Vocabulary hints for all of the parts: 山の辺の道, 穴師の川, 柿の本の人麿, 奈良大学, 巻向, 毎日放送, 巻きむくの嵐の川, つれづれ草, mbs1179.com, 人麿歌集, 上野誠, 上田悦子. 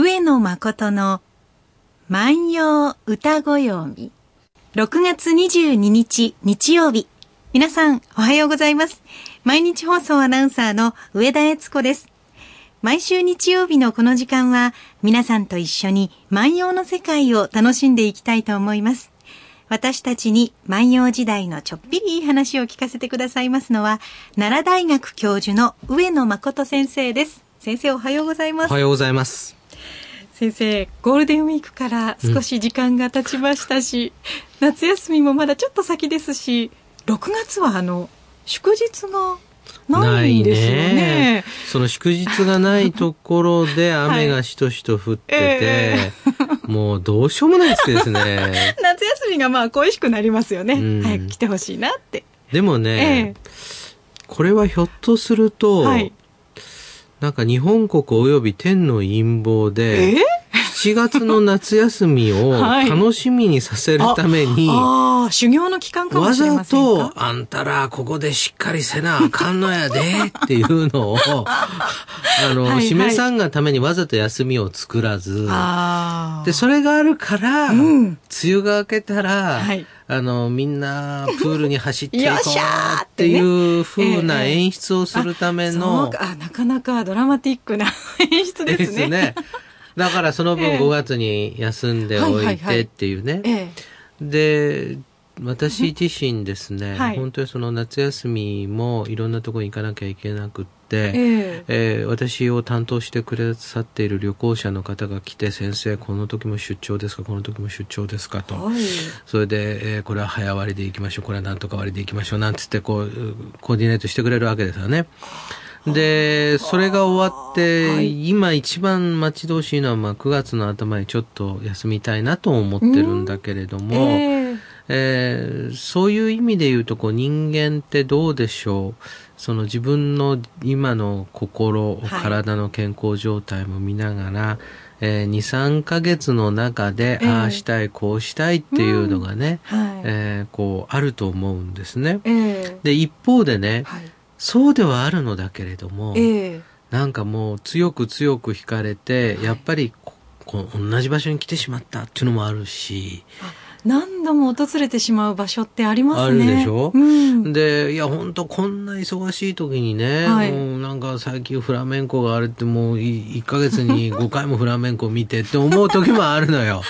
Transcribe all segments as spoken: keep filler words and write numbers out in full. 上野誠の万葉歌ごよみ、ろくがつにじゅうににち日曜日。皆さんおはようございます。毎日放送アナウンサーの上田悦子です。毎週日曜日のこの時間は皆さんと一緒に万葉の世界を楽しんでいきたいと思います。私たちに万葉時代のちょっぴりいい話を聞かせてくださいますのは、奈良大学教授の上野誠先生です。先生おはようございます。おはようございます。先生、ゴールデンウィークから少し時間が経ちましたし、うん、夏休みもまだちょっと先ですし、ろくがつはあの祝日がないですよ ね, ねその祝日がないところで雨がしとしと降ってて、はいえー、もうどうしようもないですけどですね夏休みがまあ恋しくなりますよね、うん、早く来てほしいなって。でもね、えー、これはひょっとすると、はい、なんか日本国および天の陰謀で、えーしちがつの夏休みを楽しみにさせるために、はい、ああ修行の期間かもしれませんか。わざとあんたらここでしっかりせなあかんのやでっていうのをあの、はいはい、しめさんがためにわざと休みを作らずで、それがあるから、うん、梅雨が明けたら、はい、あのみんなプールに走っていこうっていう風な演出をするための、あ、なかなかドラマティックな演出ですね, ですねだからその分ごがつに休んでおいてっていうね。で、私自身ですね、はい、本当にその夏休みもいろんなところに行かなきゃいけなくって、ええー、私を担当してくださっている旅行者の方が来て、先生この時も出張ですか、この時も出張ですかと、はい、それで、えー、これは早割りで行きましょう、これはなんとか割りで行きましょうなんつってこうコーディネートしてくれるわけですよね。でそれが終わって、はい、今一番待ち遠しいのは、まあ、くがつの頭にちょっと休みたいなと思ってるんだけれども、えーえー、そういう意味で言うとこう人間ってどうでしょう、その自分の今の心、はい、体の健康状態も見ながら、えー、にさんかげつの中で、えー、ああしたいこうしたいっていうのがね、うんはいえー、こうあると思うんですね、えー、で一方でね、はいそうではあるのだけれども、えー、なんかもう強く強く惹かれて、はい、やっぱりここ同じ場所に来てしまったっていうのもあるし、あ何度も訪れてしまう場所ってありますね。あるでしょ、うん、でいや本当こんな忙しい時にね、はい、もうなんか最近フラメンコがあれってもういっかげつにごかいもフラメンコ見てって思う時もあるのよ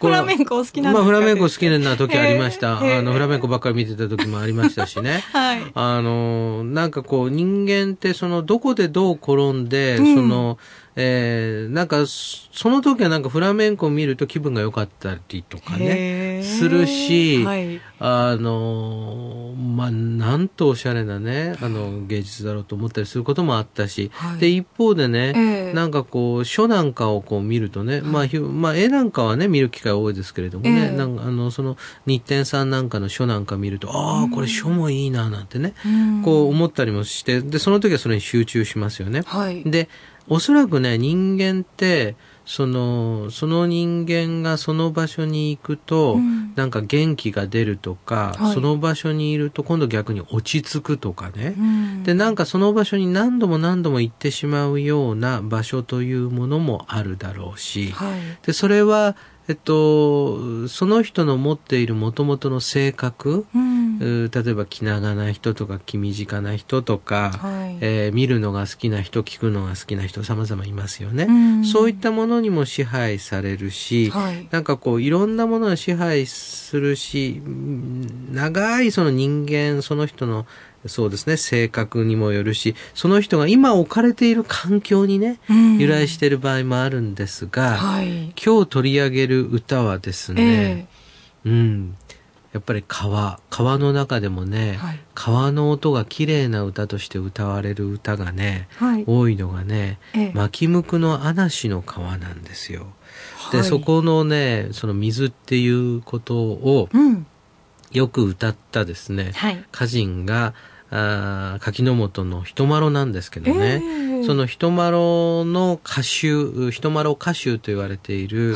フラメンコお好きなんですか、ねまあ、フラメンコ好きな時ありました、えーえー、あのフラメンコばっかり見てた時もありましたしね、はい、あのなんかこう人間ってそのどこでどう転んで、うん、そのえー、なんかその時はなんかフラメンコを見ると気分が良かったりとかねするし、はい、あのまあなんとおしゃれなねあの芸術だろうと思ったりすることもあったし、はい、で一方でね、えー、なんかこう書なんかをこう見るとね、まあ、まあ絵なんかはね見る機会多いですけれどもね、えー、なんかあのその日展さんなんかの書なんか見ると、ああこれ書もいいななんてね、うん、こう思ったりもして、でその時はそれに集中しますよね、はい、でおそらくね人間ってそのその人間がその場所に行くと、うん、なんか元気が出るとか、はい、その場所にいると今度逆に落ち着くとかね、うん、でなんかその場所に何度も何度も行ってしまうような場所というものもあるだろうし、はい、でそれはえっと、その人の持っているもともとの性格、うん、例えば気長な人とか気短な人とか、はいえー、見るのが好きな人聞くのが好きな人様々いますよね、うん、そういったものにも支配されるし、はい、なんかこういろんなものが支配するし、長いその人間その人のそうですね性格にもよるし、その人が今置かれている環境にね、うん、由来している場合もあるんですが、はい、今日取り上げる歌はですね、えーうん、やっぱり川川の中でもね、はい、川の音が綺麗な歌として歌われる歌がね、はい、多いのがね、えー、巻きむくの嵐の川なんですよ、はい、でそこのねその水っていうことを、うんよく歌ったですね、はい、歌人があ柿の本の人麿なんですけどね、えー、その人麿の歌集人麿歌集と言われている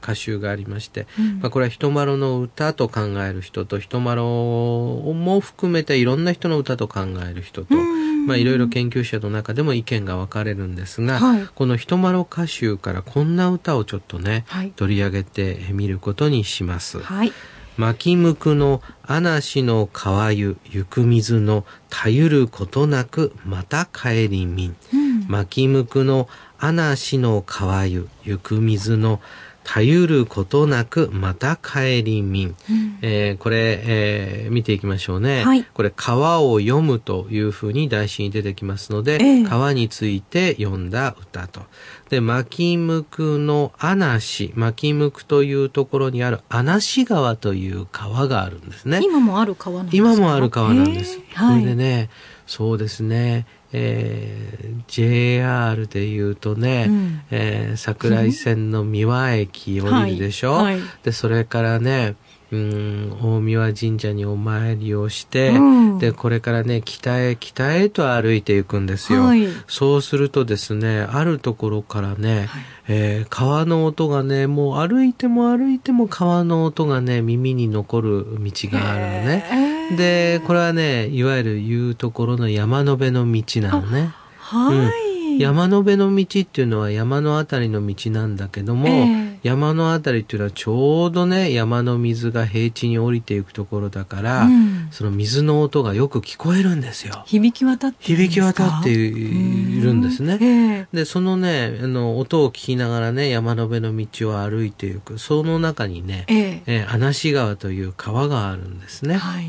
歌集がありまして、はいうんまあ、これは人麿の歌と考える人と人麿も含めていろんな人の歌と考える人と、うんまあ、いろいろ研究者の中でも意見が分かれるんですが、はい、このひとまろ歌集からこんな歌をちょっとね、はい、取り上げてみることにします。はい、巻きむくの嵐の川ゆゆく水のたゆることなくまた帰りみん、うん、巻きむくの嵐の川ゆゆく水のたゆることなくまた帰りみん、うんえー、これ、えー、見ていきましょうね、はい、これ川を読むというふうに題詞に出てきますので、えー、川について読んだ歌と。で、巻きむくの嵐、巻きむくというところにある嵐川という川があるんですね。今もある川なんですか？今もある川なんです、えー、それでね、はい、そうですね、えー、ジェイアール でいうとね、うんえー、桜井線の三輪駅降りるでしょ、はいはい、でそれからねうん大神神社にお参りをして、うん、でこれからね北へ北へと歩いていくんですよ、はい、そうするとですねあるところからね、はいえー、川の音がねもう歩いても歩いても川の音がね耳に残る道があるのね、えーでこれはねいわゆる言うところの山の辺の道なのね。はい、うん、山の辺の道っていうのは山のあたりの道なんだけども、えー、山のあたりっていうのはちょうどね山の水が平地に降りていくところだから、うん、その水の音がよく聞こえるんですよ。響き渡ってるんですか？響き渡っているんですね、えー、でそのねあの音を聞きながらね山の辺の道を歩いていくその中にね、えーえー、嵐川という川があるんですね。はい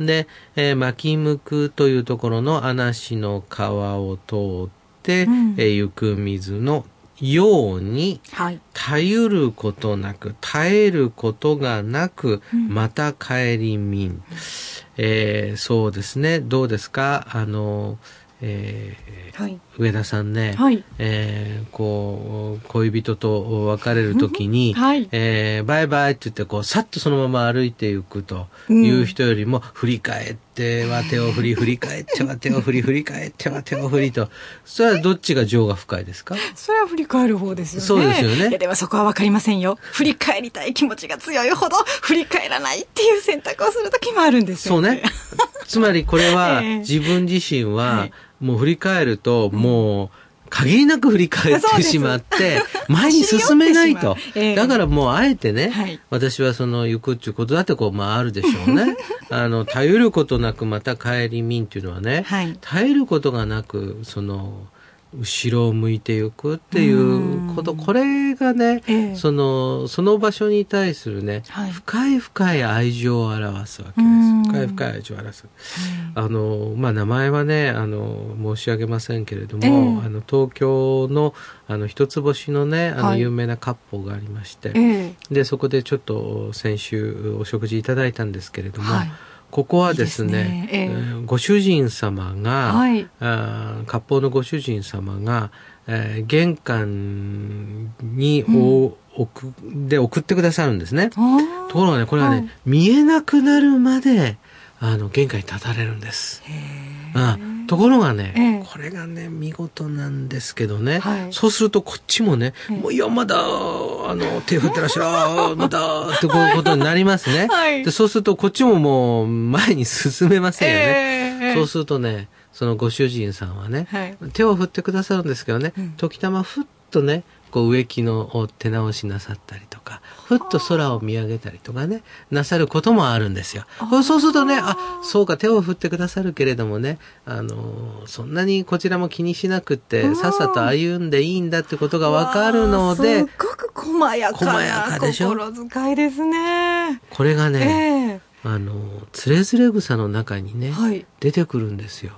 で、えー、巻きむくというところの嵐の川を通って、うんえー、行く水のように、はい、たゆることなく耐えることがなく、うん、また帰りみん、うんえー、そうですねどうですかあの、えーはい、上田さんね、はいえー、こう恋人と別れるときに、はいえー、バイバイって言ってこうさっとそのまま歩いていくという人よりも、うん、振り返っては手を振り振り返っては手を振り振り返っては手を振りとそれはどっちが情が深いですか？それは振り返る方ですよね。そうですよね。いやでもそこは分かりませんよ。振り返りたい気持ちが強いほど振り返らないっていう選択をするときもあるんですよね。そうねつまりこれは自分自身はもう振り返るともう限りなく振り返ってしまって前に進めないとだからもうあえてね私はその行くっていうことだってこうまああるでしょうねあの頼ることなくまた帰りみんっていうのはね耐えることがなくその後ろを向いていくっていうことこれがね、ええ、そのその場所に対するね、はい、深い深い愛情を表すわけです。深い深い愛情を表す、はい、あのまあ名前はねあの申し上げませんけれども、ええ、あの東京のあの一つ星のねあの有名な割烹がありまして、はいええ、でそこでちょっと先週お食事いただいたんですけれども、はいここはですね、いいですね、えー、ご主人様が、はい、あ割烹のご主人様が、えー、玄関にお、うん、で送ってくださるんですね。ところがねこれはね、はい、見えなくなるまであの玄関に立たれるんです。へー。うんところがね、ええ、これがね見事なんですけどね、はい、そうするとこっちもね、ええ、もういやまだあの手振ってらっしゃるまだってこういうことになりますね、はい、でそうするとこっちももう前に進めませんよね、ええ、そうするとねそのご主人さんはね、はい、手を振ってくださるんですけどね、うん、時たまふっとねこう植木の手直しなさったりとかふっと空を見上げたりとかねなさることもあるんですよ。そうするとねあそうか手を振ってくださるけれどもねあのそんなにこちらも気にしなくってさっさと歩んでいいんだってことがわかるのですごく細やかな心遣いですね。これがね、えー、あのつれづれ草の中にね、はい、出てくるんですよ。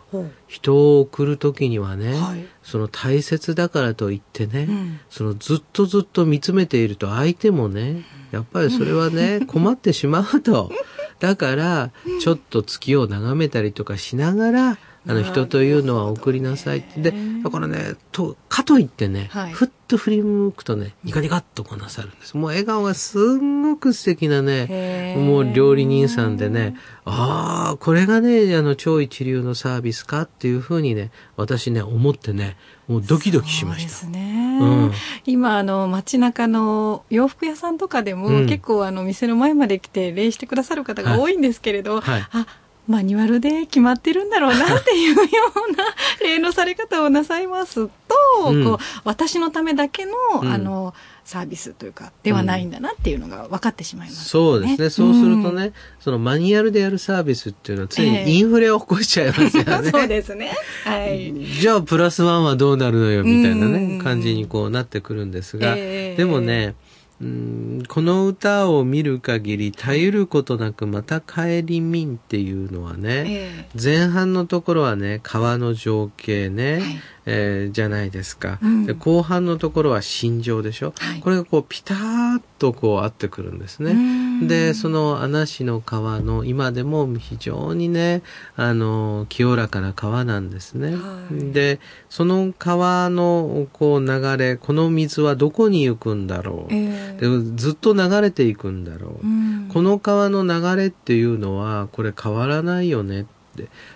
人を送るときにはね、はいその大切だからといってね、うん、そのずっとずっと見つめていると相手もねやっぱりそれはね困ってしまうとだからちょっと月を眺めたりとかしながらあの人というのは送りなさいって、ね、でだからねとかといってね、はい、ふっと振り向くとねニカニカっとこうなさるんです。もう笑顔がすんごく素敵なねもう料理人さんでねああこれがねあの超一流のサービスかっていうふうにね私ね思ってねもうドキドキしました。そうですね、うん、今あの街中の洋服屋さんとかでも、うん、結構あの店の前まで来て礼してくださる方が多いんですけれど、はいはい、あマニュアルで決まってるんだろうなっていうような例のされ方をなさいますと、うん、こう私のためだけの、うん、あのサービスというかではないんだなっていうのが分かってしまいますね。そうですね。そうするとね、うん、そのマニュアルでやるサービスっていうのはついにインフレを起こしちゃいますよね、えー、そうですね、はい、じゃあプラスワンはどうなるのよみたいなね感じにこうなってくるんですが、えー、でもねうーんこの歌を見る限り絶えることなくまた帰りみんっていうのはね、えー、前半のところはね川の情景ね、はいえー、じゃないですか、うん、で後半のところは心情でしょ、はい、これがこうピタッとこう合ってくるんですね。でその穴師の川の今でも非常にねあの清らかな川なんですね、はい、でその川のこう流れこの水はどこに行くんだろう、えーでずっと流れていくんだろう、うん、この川の流れっていうのはこれ変わらないよねって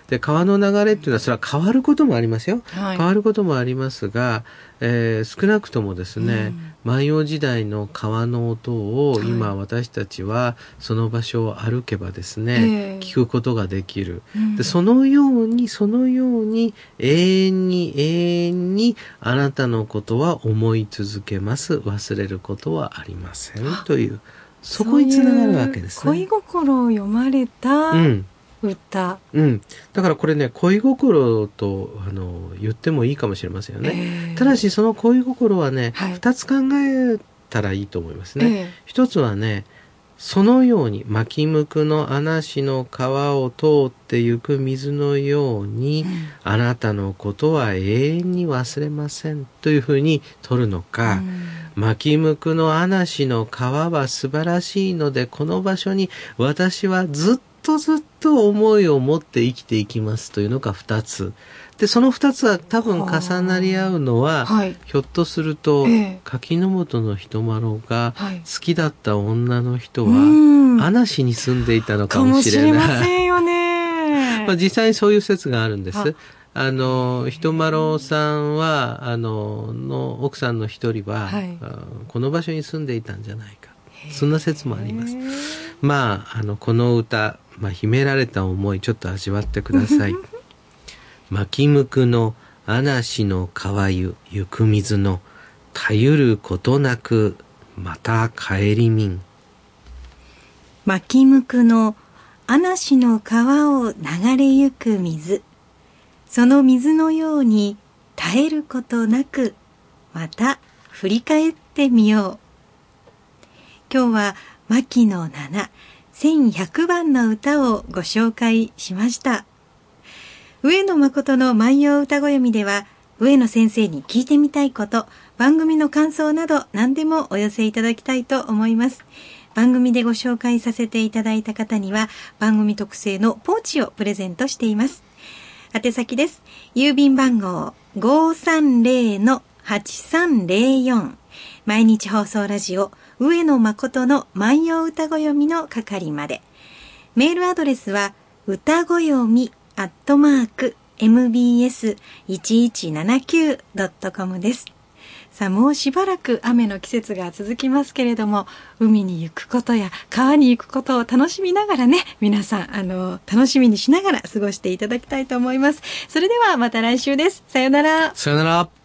で川の流れっていうのはそれは変わることもありますよ、はい、変わることもありますが、えー、少なくともですね、うん、万葉時代の川の音を今私たちはその場所を歩けばですね、はい、聞くことができる、うん、でそのようにそのように永遠に永遠にあなたのことは思い続けます、忘れることはありませんというそこにつながるわけですね。そういう恋心を詠まれた、うん歌うん、だからこれね恋心とあの言ってもいいかもしれませんよね、えー、ただしその恋心はね、はい、ふたつ考えたらいいと思いますね、えー、ひとつはねそのように巻き向くの穴師の川を通ってゆく水のように、うん、あなたのことは永遠に忘れませんというふうに取るのか、うん巻き向くの穴師の川は素晴らしいのでこの場所に私はずっとずっとずっと思いを持って生きていきますというのがふたつでそのふたつは多分重なり合うのは、はい、ひょっとすると、ええ、柿の本の人まろが好きだった女の人は、はい、穴師に住んでいたのかもしれないかもしれませんよね、まあ、実際にそういう説があるんです。あの人まろさんはあのの奥さんの一人は、はい、この場所に住んでいたんじゃないかそんな説もあります。まあ、あのこの歌、まあ、秘められた思いちょっと味わってください。巻き向くの穴師の川ゆゆく水のたゆることなくまた帰りみん。巻き向くの穴師の川を流れゆく水その水のように絶えることなくまた振り返ってみよう。今日は牧野七せんひゃくばんの歌をご紹介しました。上野誠の万葉歌ごよみでは上野先生に聞いてみたいこと番組の感想など何でもお寄せいただきたいと思います。番組でご紹介させていただいた方には番組特製のポーチをプレゼントしています。宛先です。郵便番号 ごーさんぜろのはちさんぜろよん 毎日放送ラジオ上野誠の万葉歌ごよみの係まで。メールアドレスは歌ごよみアットマーク エムビーエスいちいちななきゅうドットコム です。さあもうしばらく雨の季節が続きますけれども海に行くことや川に行くことを楽しみながらね皆さんあの楽しみにしながら過ごしていただきたいと思います。それではまた来週です。さよなら。さよなら。